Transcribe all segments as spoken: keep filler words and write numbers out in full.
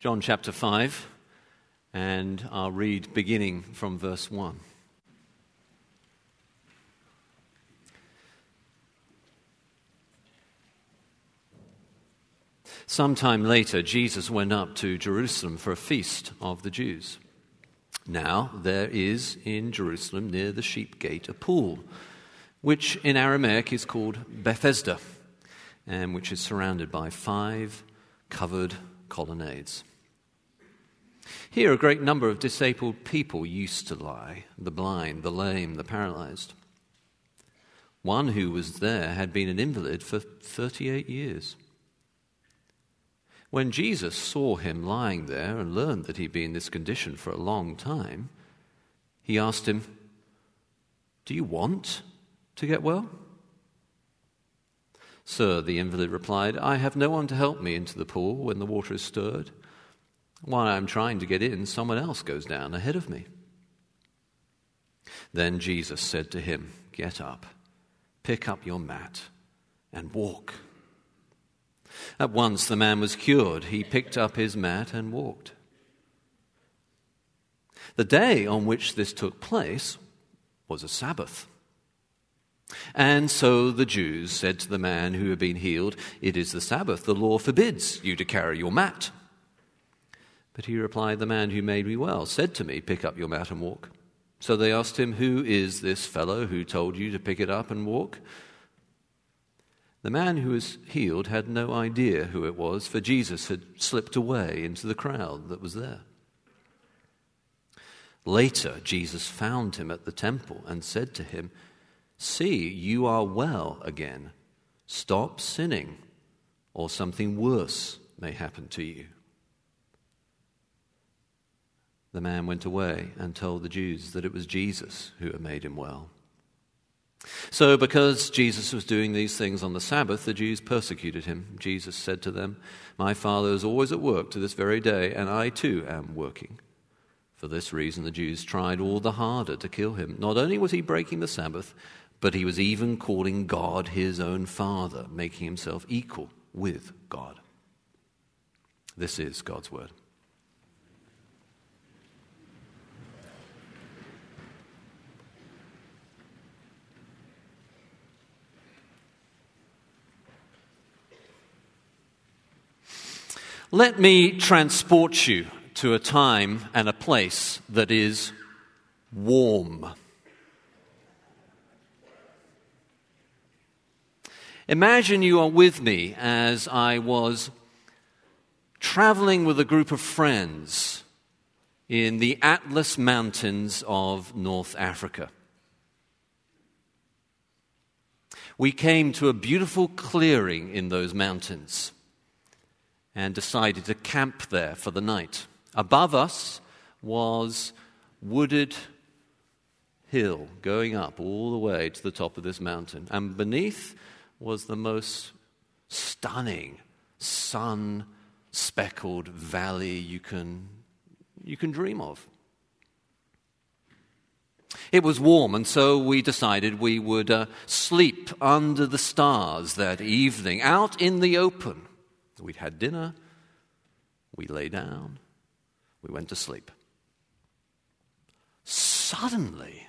John chapter five, and I'll read beginning from verse one. Sometime later, Jesus went up to Jerusalem for a feast of the Jews. Now there is in Jerusalem near the Sheep Gate a pool, which in Aramaic is called Bethesda, and which is surrounded by five covered colonnades. Here a great number of disabled people used to lie, the blind, the lame, the paralyzed. One who was there had been an invalid for thirty-eight years. When Jesus saw him lying there and learned that he'd been in this condition for a long time, he asked him, "Do you want to get well?" "Sir," the invalid replied, "I have no one to help me into the pool when the water is stirred. While I'm trying to get in, someone else goes down ahead of me." Then Jesus said to him, "Get up, pick up your mat, and walk." At once the man was cured. He picked up his mat and walked. The day on which this took place was a Sabbath. And so the Jews said to the man who had been healed, "It is the Sabbath. The law forbids you to carry your mat." But he replied, "The man who made me well said to me, 'Pick up your mat and walk.'" So they asked him, "Who is this fellow who told you to pick it up and walk?" The man who was healed had no idea who it was, for Jesus had slipped away into the crowd that was there. Later, Jesus found him at the temple and said to him, "See, you are well again. Stop sinning, or something worse may happen to you." The man went away and told the Jews that it was Jesus who had made him well. So because Jesus was doing these things on the Sabbath, the Jews persecuted him. Jesus said to them, "My Father is always at work to this very day, and I too am working." For this reason the Jews tried all the harder to kill him. Not only was he breaking the Sabbath, but he was even calling God his own Father, making himself equal with God. This is God's word. Let me transport you to a time and a place that is warm. Imagine you are with me as I was traveling with a group of friends in the Atlas Mountains of North Africa. We came to a beautiful clearing in those mountains and decided to camp there for the night. Above us was wooded hill going up all the way to the top of this mountain, and beneath was the most stunning sun-speckled valley you can you can dream of. It was warm, and so we decided we would uh, sleep under the stars that evening, out in the open. We'd had dinner, we lay down, we went to sleep. Suddenly,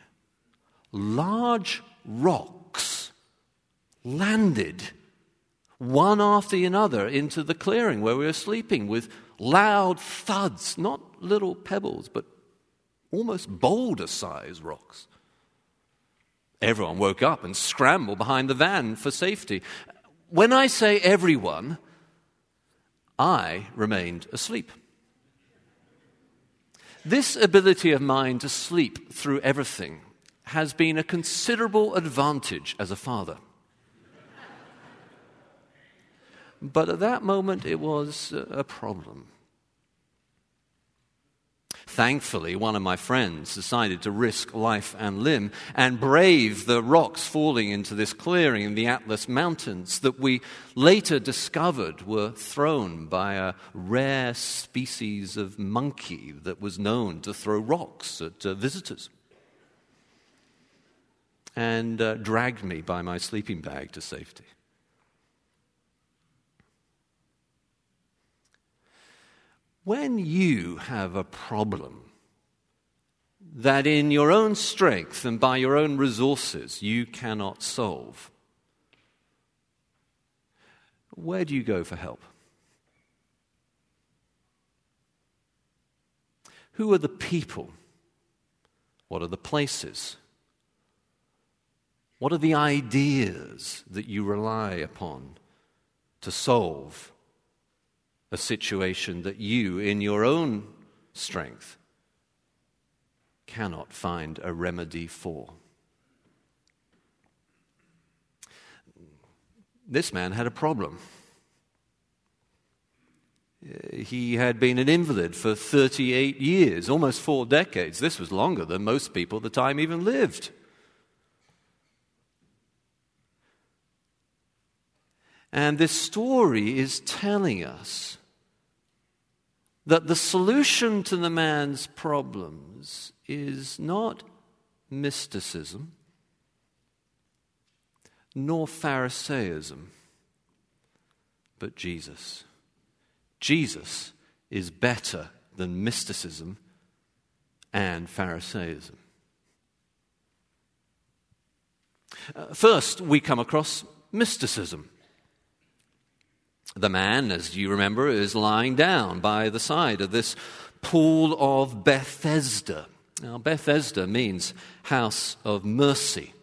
large rocks landed one after another into the clearing where we were sleeping with loud thuds, not little pebbles, but almost boulder-sized rocks. Everyone woke up and scrambled behind the van for safety. When I say everyone, I remained asleep. This ability of mine to sleep through everything has been a considerable advantage as a father. But at that moment, it was a problem. Thankfully, one of my friends decided to risk life and limb and brave the rocks falling into this clearing in the Atlas Mountains that we later discovered were thrown by a rare species of monkey that was known to throw rocks at uh, visitors, and uh, dragged me by my sleeping bag to safety. when you have a problem that in your own strength and by your own resources you cannot solve, where do you go for help? Who are the people? What are the places? What are the ideas that you rely upon to solve a situation that you, in your own strength, cannot find a remedy for? This man had a problem. He had been an invalid for thirty-eight years, almost four decades. This was longer than most people at the time even lived. And this story is telling us that the solution to the man's problems is not mysticism, nor Pharisaism, but Jesus. Jesus is better than mysticism and Pharisaism. Uh, first, we come across mysticism. The man, as you remember, is lying down by the side of this pool of Bethesda. Now, Bethesda means house of mercy.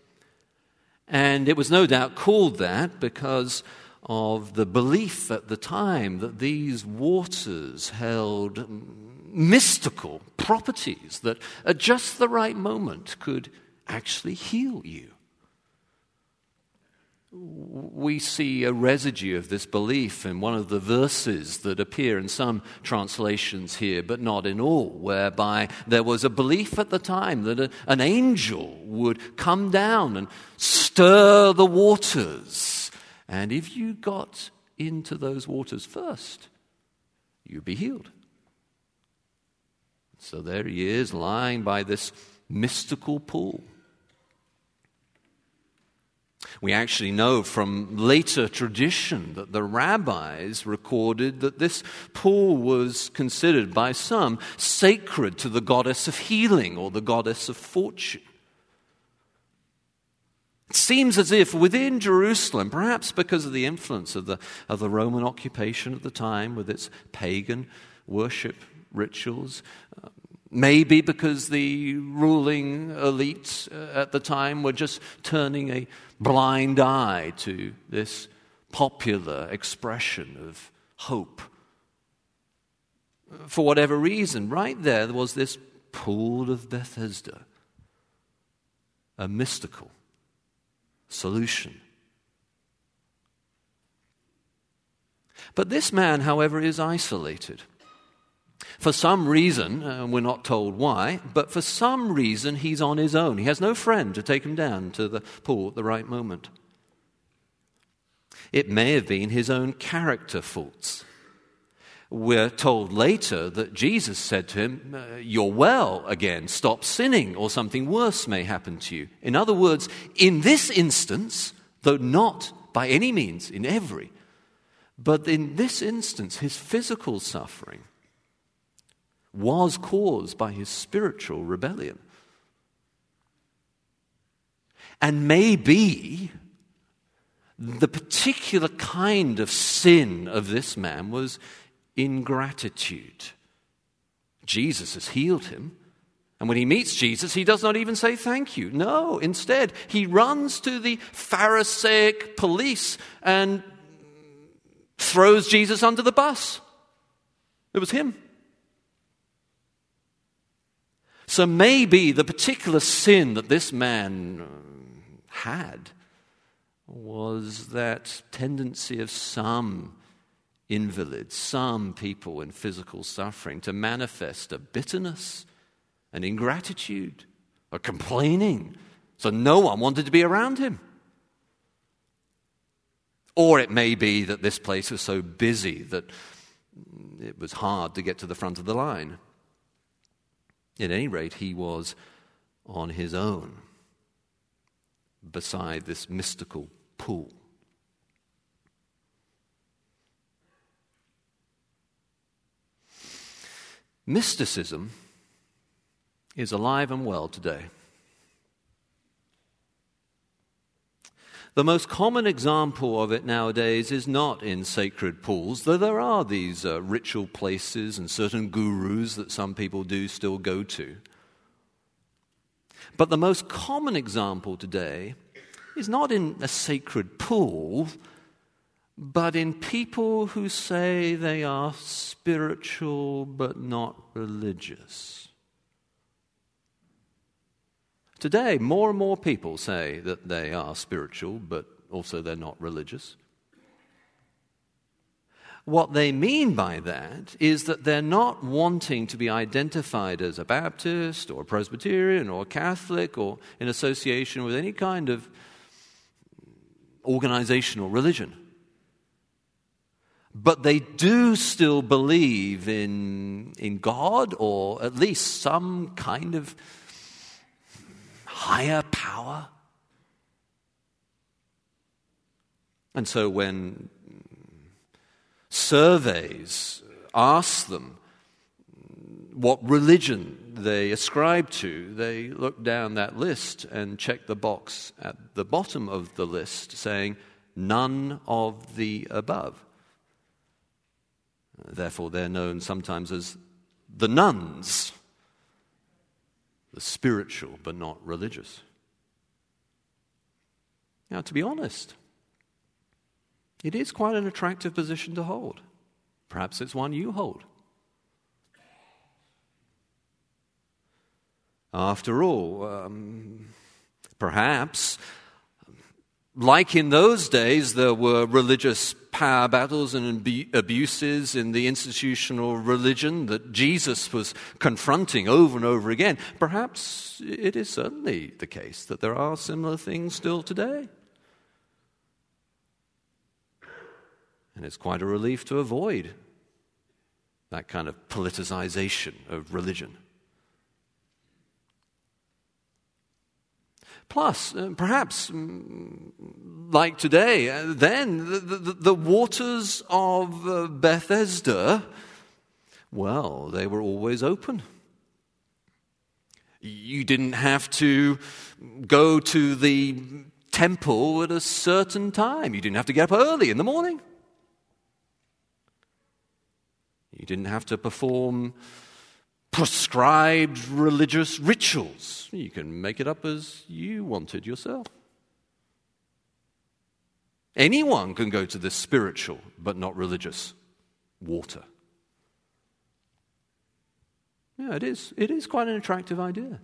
And it was no doubt called that because of the belief at the time that these waters held mystical properties that at just the right moment could actually heal you. We see a residue of this belief in one of the verses that appear in some translations here, but not in all, whereby there was a belief at the time that a, an angel would come down and stir the waters. And if you got into those waters first, you'd be healed. So there he is, lying by this mystical pool. We actually know from later tradition that the rabbis recorded that this pool was considered by some sacred to the goddess of healing or the goddess of fortune. It seems as if within Jerusalem, perhaps because of the influence of the, of the Roman occupation at the time with its pagan worship rituals, uh, maybe because the ruling elites at the time were just turning a blind eye to this popular expression of hope. For whatever reason, right there, there was this pool of Bethesda, a mystical solution. But this man, however, is isolated. For some reason, uh, we're not told why, but for some reason he's on his own. He has no friend to take him down to the pool at the right moment. It may have been his own character faults. We're told later that Jesus said to him, "You're well again, stop sinning, or something worse may happen to you." In other words, in this instance, though not by any means in every, but in this instance, his physical suffering was caused by his spiritual rebellion. And maybe the particular kind of sin of this man was ingratitude. Jesus has healed him, and when he meets Jesus, he does not even say thank you. No, instead, he runs to the Pharisaic police and throws Jesus under the bus. It was him. So maybe the particular sin that this man had was that tendency of some invalids, some people in physical suffering, to manifest a bitterness, an ingratitude, a complaining. So no one wanted to be around him. Or it may be that this place was so busy that it was hard to get to the front of the line. At any rate, he was on his own beside this mystical pool. Mysticism is alive and well today. The most common example of it nowadays is not in sacred pools, though there are these uh, ritual places and certain gurus that some people do still go to. But the most common example today is not in a sacred pool, but in people who say they are spiritual but not religious. Today, more and more people say that they are spiritual, but also they're not religious. What they mean by that is that they're not wanting to be identified as a Baptist or a Presbyterian or a Catholic or in association with any kind of organizational religion. But they do still believe in, in God, or at least some kind of higher power. And so when surveys ask them what religion they ascribe to, they look down that list and check the box at the bottom of the list saying, none of the above. Therefore, they're known sometimes as the nuns. The spiritual but not religious. Now, to be honest, it is quite an attractive position to hold. Perhaps it's one you hold. After all, um, perhaps, like in those days, there were religious power battles and abu- abuses in the institutional religion that Jesus was confronting over and over again. Perhaps it is certainly the case that there are similar things still today. And it's quite a relief to avoid that kind of politicization of religion. Plus, perhaps, like today, then, the, the, the waters of Bethesda, well, they were always open. You didn't have to go to the temple at a certain time. You didn't have to get up early in the morning. You didn't have to perform prescribed religious rituals. You can make it up as you wanted yourself. Anyone can go to this spiritual but not religious water. Yeah, it is, it is quite an attractive idea.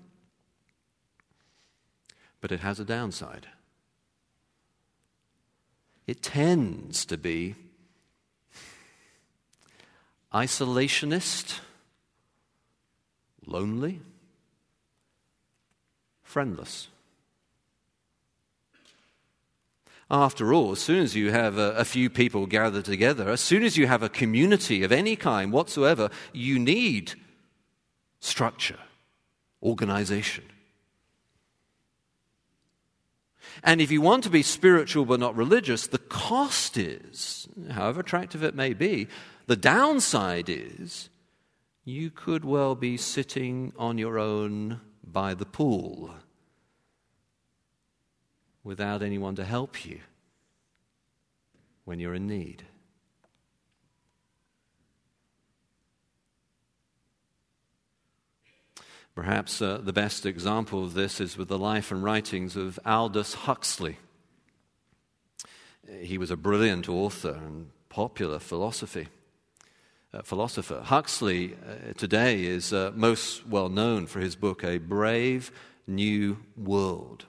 But it has a downside. It tends to be isolationist, lonely, friendless. After all, as soon as you have a, a few people gathered together, as soon as you have a community of any kind whatsoever, you need structure, organization. And if you want to be spiritual but not religious, the cost is, however attractive it may be, the downside is, you could well be sitting on your own by the pool without anyone to help you when you're in need. Perhaps uh, the best example of this is with the life and writings of Aldous Huxley. He was a brilliant author and popular philosophy. Uh, philosopher. Huxley uh, today is uh, most well known for his book, A Brave New World.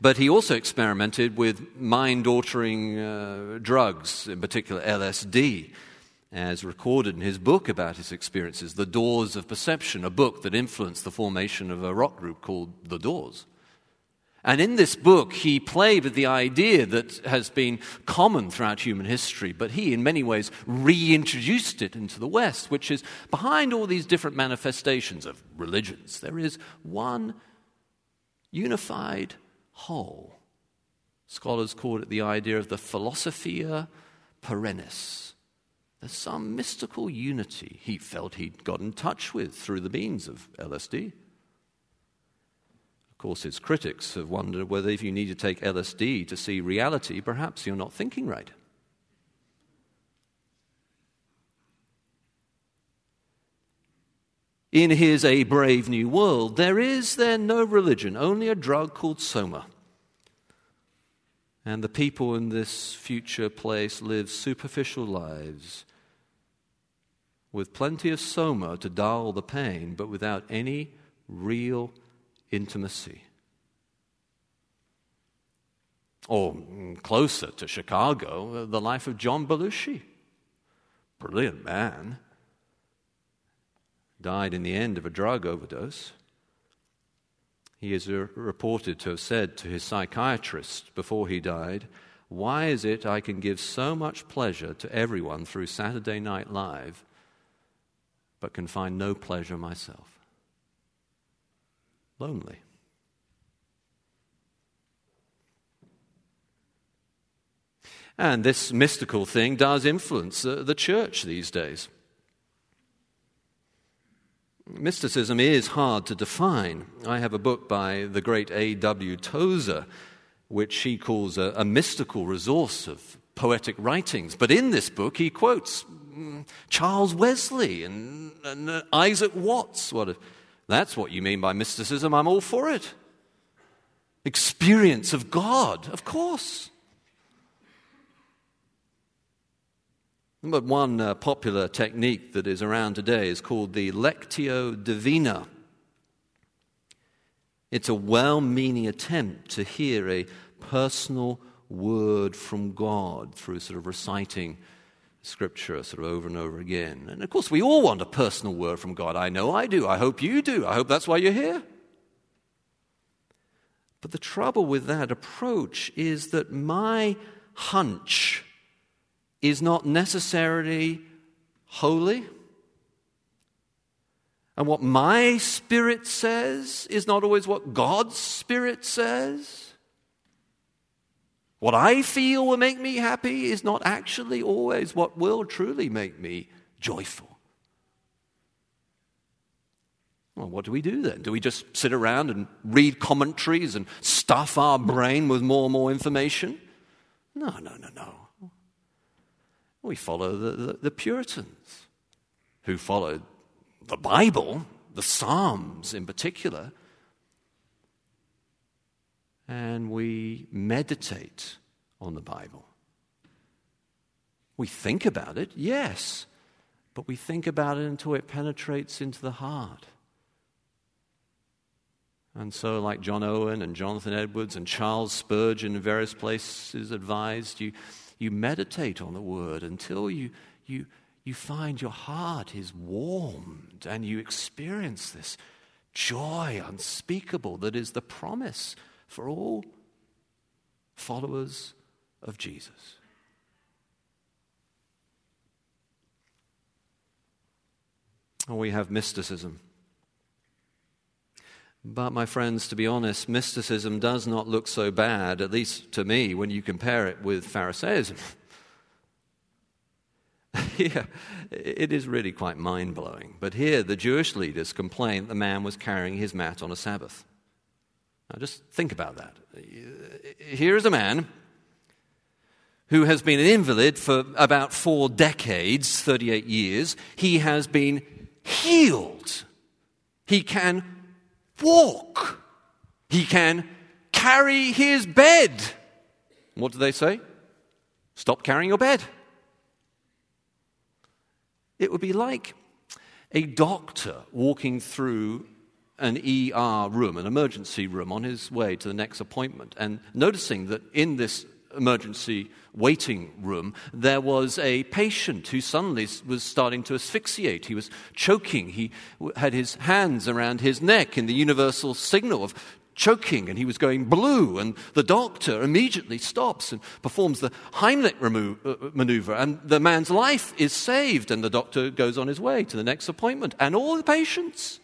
But he also experimented with mind-altering uh, drugs, in particular L S D, as recorded in his book about his experiences, The Doors of Perception, a book that influenced the formation of a rock group called The Doors. And in this book, he played with the idea that has been common throughout human history, but he, in many ways, reintroduced it into the West, which is behind all these different manifestations of religions. There is one unified whole. Scholars call it the idea of the philosophia perennis, There's some mystical unity he felt he'd got in touch with through the means of L S D. Of course, his critics have wondered whether if you need to take L S D to see reality, perhaps you're not thinking right. In his A Brave New World, there is there no religion, only a drug called Soma. And the people in this future place live superficial lives with plenty of Soma to dull the pain, but without any real intimacy. Or closer to Chicago, the life of John Belushi. Brilliant man. Died in the end of a drug overdose. He is reported to have said to his psychiatrist before he died, "Why is it I can give so much pleasure to everyone through Saturday Night Live, but can find no pleasure myself?" Lonely. And this mystical thing does influence uh, the church these days. Mysticism is hard to define. I have a book by the great A W Tozer, which he calls a, a mystical resource of poetic writings. But in this book, he quotes Charles Wesley and, and Isaac Watts. What if that's what you mean by mysticism? I'm all for it. Experience of God, of course. But one uh, popular technique that is around today is called the Lectio Divina. It's a well-meaning attempt to hear a personal word from God through sort of reciting Scripture sort of over and over again. And of course, we all want a personal word from God. I know I do. I hope you do. I hope that's why you're here. But the trouble with that approach is that my hunch is not necessarily holy. And what my spirit says is not always what God's spirit says. What I feel will make me happy is not actually always what will truly make me joyful. Well, what do we do then? Do we just sit around and read commentaries and stuff our brain with more and more information? No, no, no, no. We follow the, the, the Puritans, who followed the Bible, the Psalms in particular, and we meditate on the Bible. We think about it, yes, but we think about it until it penetrates into the heart. And so, like John Owen and Jonathan Edwards and Charles Spurgeon in various places advised, you... You meditate on the word until you, you, you find your heart is warmed and you experience this joy unspeakable that is the promise for all followers of Jesus. And we have mysticism. But my friends, to be honest, mysticism does not look so bad, at least to me, when you compare it with Pharisaism. Here, it is really quite mind-blowing. But here, the Jewish leaders complained the man was carrying his mat on a Sabbath. Now, just think about that. Here is a man who has been an invalid for about four decades, thirty-eight years. He has been healed. He can walk. He can carry his bed. What do they say? Stop carrying your bed. It would be like a doctor walking through an E R room, an emergency room, on his way to the next appointment, and noticing that in this emergency waiting room, there was a patient who suddenly was starting to asphyxiate. He was choking. He had his hands around his neck in the universal signal of choking, and he was going blue, and the doctor immediately stops and performs the Heimlich maneuver, and the man's life is saved, and the doctor goes on his way to the next appointment. And all the patients,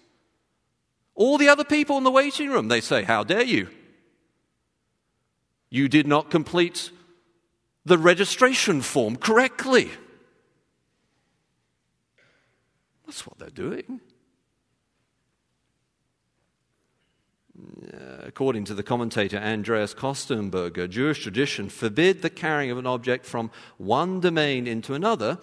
all the other people in the waiting room, they say, "How dare you? You did not complete the registration form correctly. That's what they're doing. According to the commentator Andreas Kostenberger, Jewish tradition forbid the carrying of an object from one domain into another,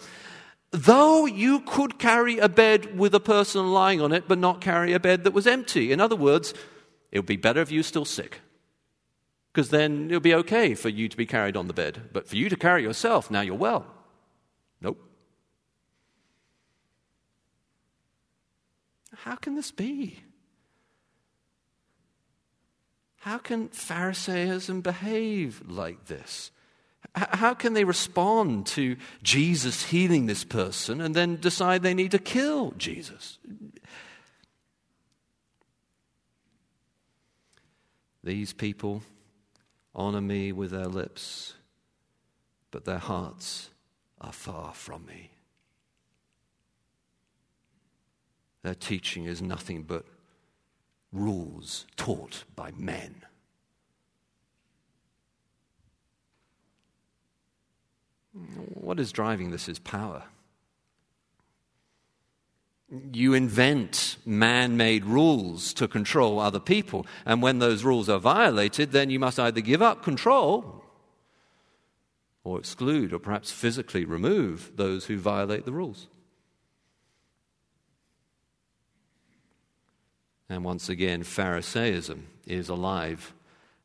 though you could carry a bed with a person lying on it, but not carry a bed that was empty. In other words, it would be better if you were still sick, because then it would be okay for you to be carried on the bed. But for you to carry yourself, now you're well. Nope. How can this be? How can Pharisaism behave like this? How can they respond to Jesus healing this person and then decide they need to kill Jesus? These people honor me with their lips, but their hearts are far from me. Their teaching is nothing but rules taught by men. What is driving this is power. You invent man-made rules to control other people, and when those rules are violated, then you must either give up control or exclude or perhaps physically remove those who violate the rules. And once again, Pharisaism is alive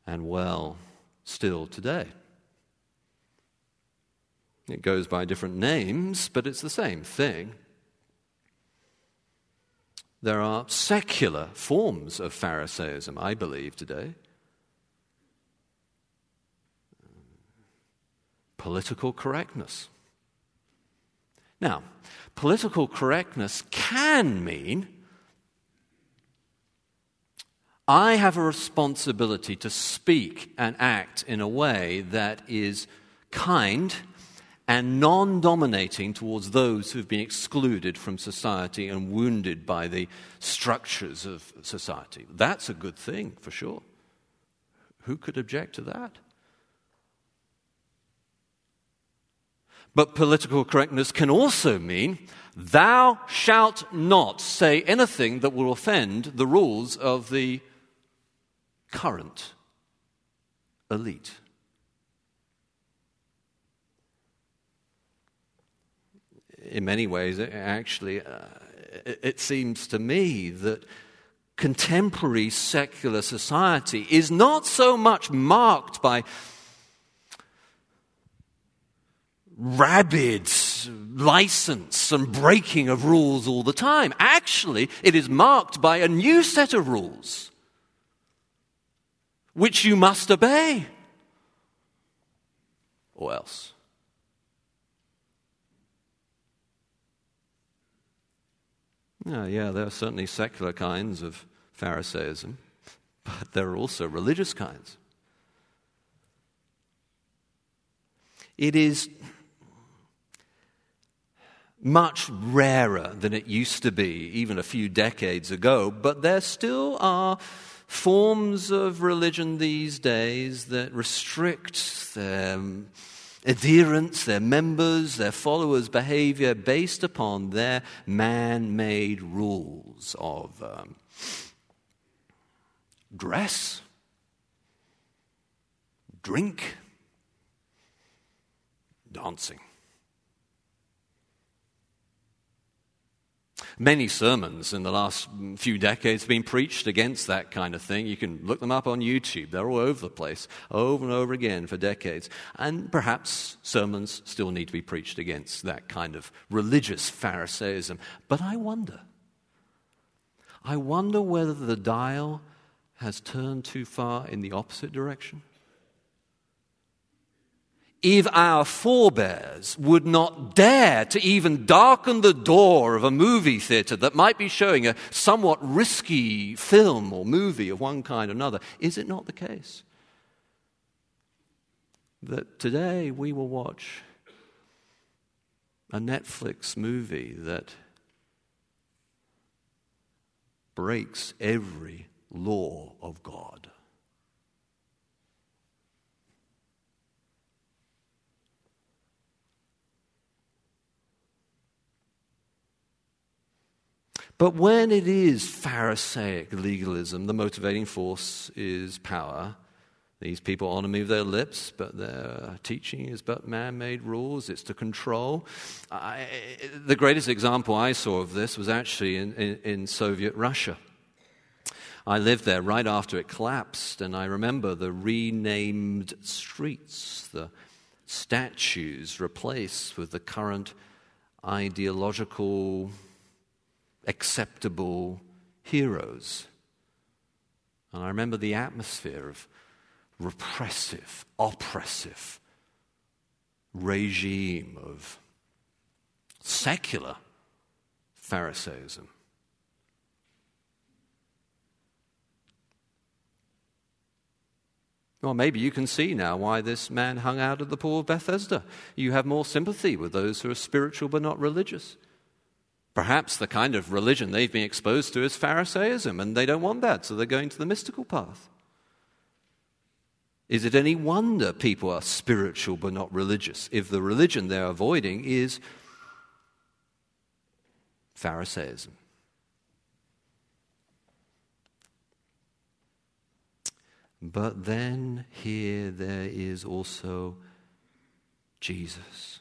and well still today. It goes by different names, but it's the same thing. There are secular forms of Pharisaism, I believe, today. Political correctness. Now, political correctness can mean I have a responsibility to speak and act in a way that is kind and non-dominating towards those who've been excluded from society and wounded by the structures of society. That's a good thing, for sure. Who could object to that? But political correctness can also mean, thou shalt not say anything that will offend the rules of the current elite. In many ways, it actually, uh, it seems to me that contemporary secular society is not so much marked by rabid license and breaking of rules all the time. Actually, it is marked by a new set of rules which you must obey, or else. Oh, yeah, there are certainly secular kinds of Pharisaism, but there are also religious kinds. It is much rarer than it used to be, even a few decades ago, but there still are forms of religion these days that restrict their adherents, their members, their followers' behavior based upon their man-made rules of um, dress, drink, dancing. Many sermons in the last few decades have been preached against that kind of thing. You can look them up on YouTube. They're all over the place, over and over again for decades. And perhaps sermons still need to be preached against that kind of religious Pharisaism. But I wonder, I wonder whether the dial has turned too far in the opposite direction. If our forebears would not dare to even darken the door of a movie theater that might be showing a somewhat risky film or movie of one kind or another, is it not the case that today we will watch a Netflix movie that breaks every law of God? But when it is Pharisaic legalism, the motivating force is power. These people honor me with their lips, but their teaching is but man-made rules. It's to control. I, the greatest example I saw of this was actually in, in, in Soviet Russia. I lived there right after it collapsed, and I remember the renamed streets, the statues replaced with the current ideological, acceptable heroes. And I remember the atmosphere of repressive, oppressive regime of secular Pharisaism. Well, maybe you can see now why this man hung out at the pool of Bethesda. You have more sympathy with those who are spiritual but not religious. Perhaps the kind of religion they've been exposed to is Pharisaism, and they don't want that, so they're going to the mystical path. Is it any wonder people are spiritual but not religious if the religion they're avoiding is Pharisaism? But then here there is also Jesus.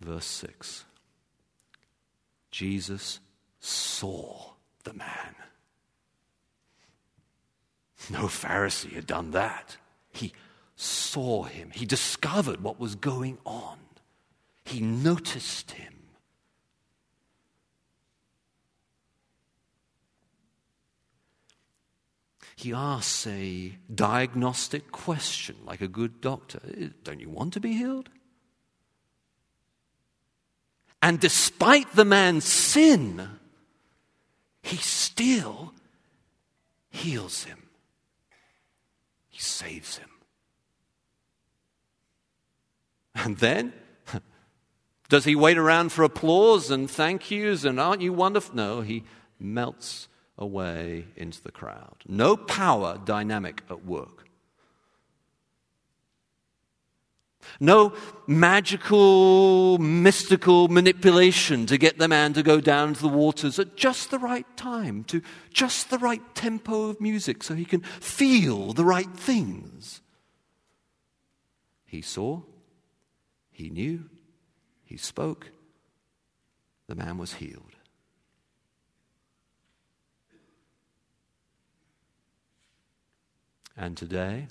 Verse six. Jesus saw the man. No Pharisee had done that. He saw him. He discovered what was going on. He noticed him. He asks a diagnostic question like a good doctor. Don't you want to be healed? And despite the man's sin, he still heals him. He saves him. And then, does he wait around for applause and thank yous and aren't you wonderful? No, he melts away into the crowd. No power dynamic at work. No magical, mystical manipulation to get the man to go down to the waters at just the right time, to just the right tempo of music so he can feel the right things. He saw, he knew, he spoke, the man was healed. And today,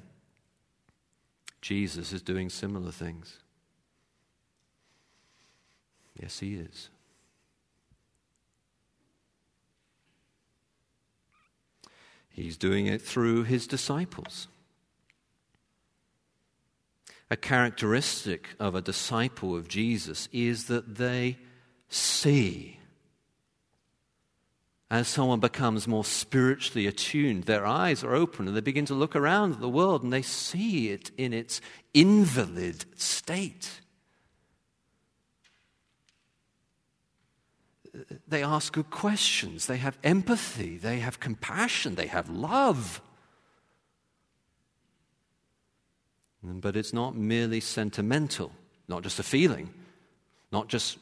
Jesus is doing similar things. Yes, he is. He's doing it through his disciples. A characteristic of a disciple of Jesus is that they see. As someone becomes more spiritually attuned, their eyes are open and they begin to look around at the world and they see it in its invalid state. They ask good questions. They have empathy. They have compassion. They have love. But it's not merely sentimental, not just a feeling, not just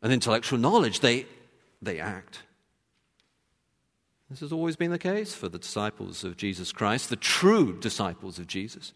an intellectual knowledge. They, they act. This has always been the case for the disciples of Jesus Christ, the true disciples of Jesus.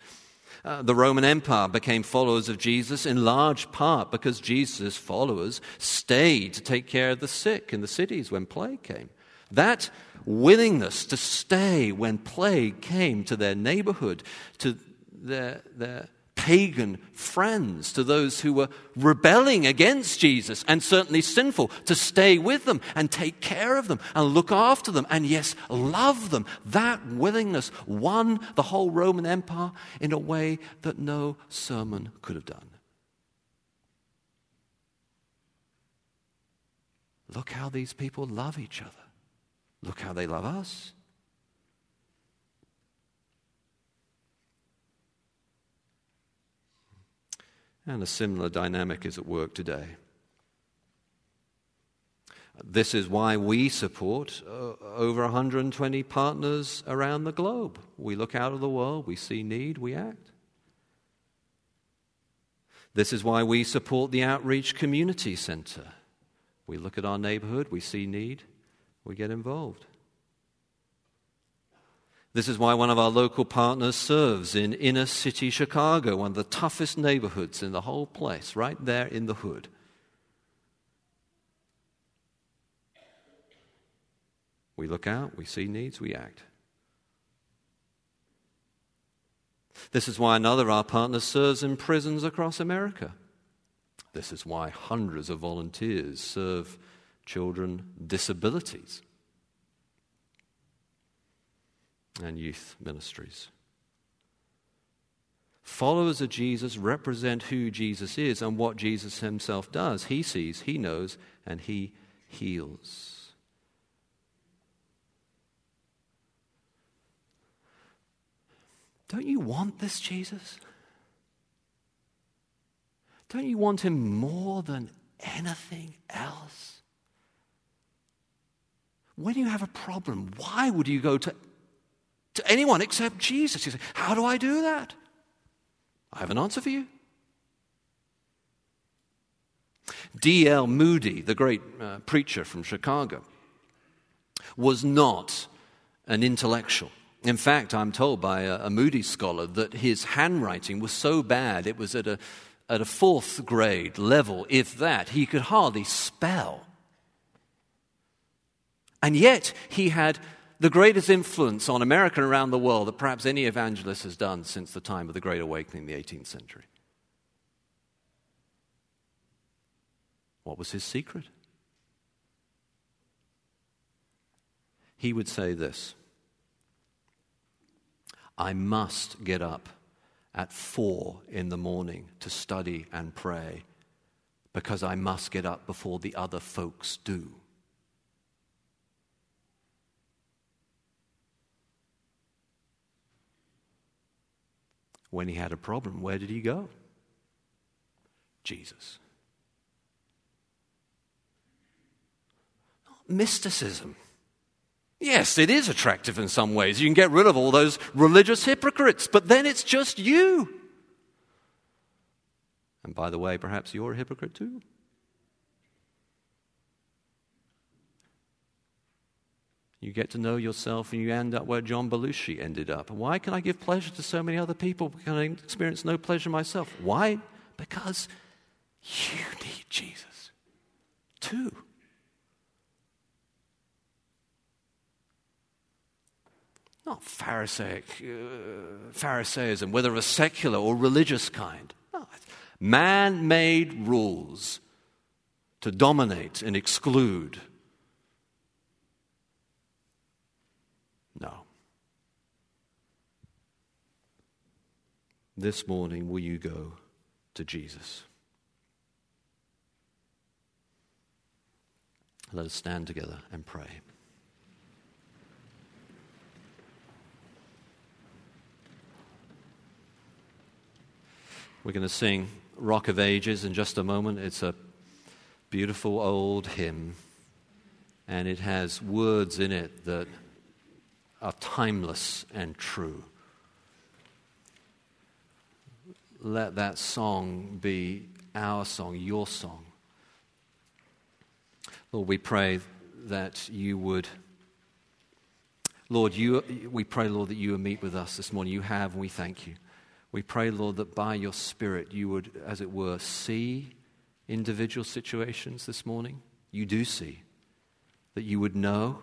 Uh, the Roman Empire became followers of Jesus in large part because Jesus' followers stayed to take care of the sick in the cities when plague came. That willingness to stay when plague came to their neighborhood, to their, their pagan friends, to those who were rebelling against Jesus and certainly sinful, to stay with them and take care of them and look after them and, yes, love them. That willingness won the whole Roman Empire in a way that no sermon could have done. Look how these people love each other. Look how they love us. And a similar dynamic is at work today. This is why we support uh, over one hundred twenty partners around the globe. We look out of the world, we see need, we act. This is why we support the Outreach Community Center. We look at our neighborhood, we see need, we get involved. This is why one of our local partners serves in inner city Chicago, one of the toughest neighborhoods in the whole place, right there in the hood. We look out, we see needs, we act. This is why another of our partners serves in prisons across America. This is why hundreds of volunteers serve children with disabilities and youth ministries. Followers of Jesus represent who Jesus is and what Jesus himself does. He sees, he knows, and he heals. Don't you want this Jesus? Don't you want him more than anything else? When you have a problem, why would you go to, to anyone except Jesus? You say, how do I do that? I have an answer for you. D L Moody, the great uh, preacher from Chicago, was not an intellectual. In fact, I'm told by a, a Moody scholar that his handwriting was so bad it was at a, at a fourth grade level, if that. He could hardly spell. And yet, he had the greatest influence on America and around the world that perhaps any evangelist has done since the time of the Great Awakening in the eighteenth century. What was his secret? He would say this: I must get up at four in the morning to study and pray because I must get up before the other folks do. When he had a problem, where did he go? Jesus. Not mysticism. Yes, it is attractive in some ways. You can get rid of all those religious hypocrites, but then it's just you. And by the way, perhaps you're a hypocrite too. You get to know yourself and you end up where John Belushi ended up. Why can I give pleasure to so many other people? Can I experience no pleasure myself? Why? Because you need Jesus too. Not Pharisaic, uh, Pharisaism, whether of a secular or religious kind. No, man-made rules to dominate and exclude. No. This morning, will you go to Jesus? Let us stand together and pray. We're going to sing Rock of Ages in just a moment. It's a beautiful old hymn, and it has words in it that are timeless and true. Let that song be our song, your song. Lord, we pray that you would... Lord, you. we pray, Lord, that you would meet with us this morning. You have, and we thank you. We pray, Lord, that by your Spirit you would, as it were, see individual situations this morning. You do see. That you would know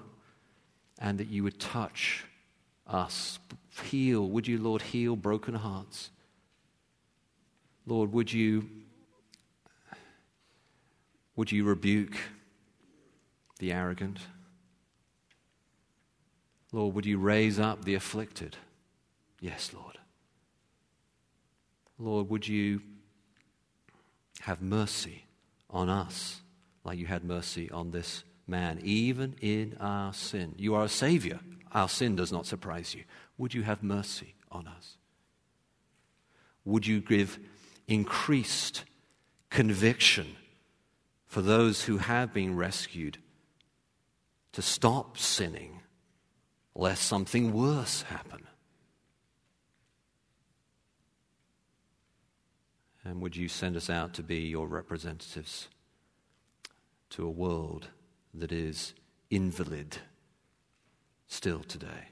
and that you would touch us. Heal. Would you, Lord, heal broken hearts? Lord, would you, would you rebuke the arrogant? Lord, would you raise up the afflicted? Yes, Lord. Lord, would you have mercy on us like you had mercy on this man, even in our sin? You are a Savior. Our sin does not surprise you. Would you have mercy on us? Would you give increased conviction for those who have been rescued to stop sinning, lest something worse happen? And would you send us out to be your representatives to a world that is invalid still today?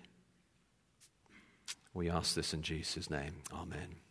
We ask this in Jesus' name. Amen.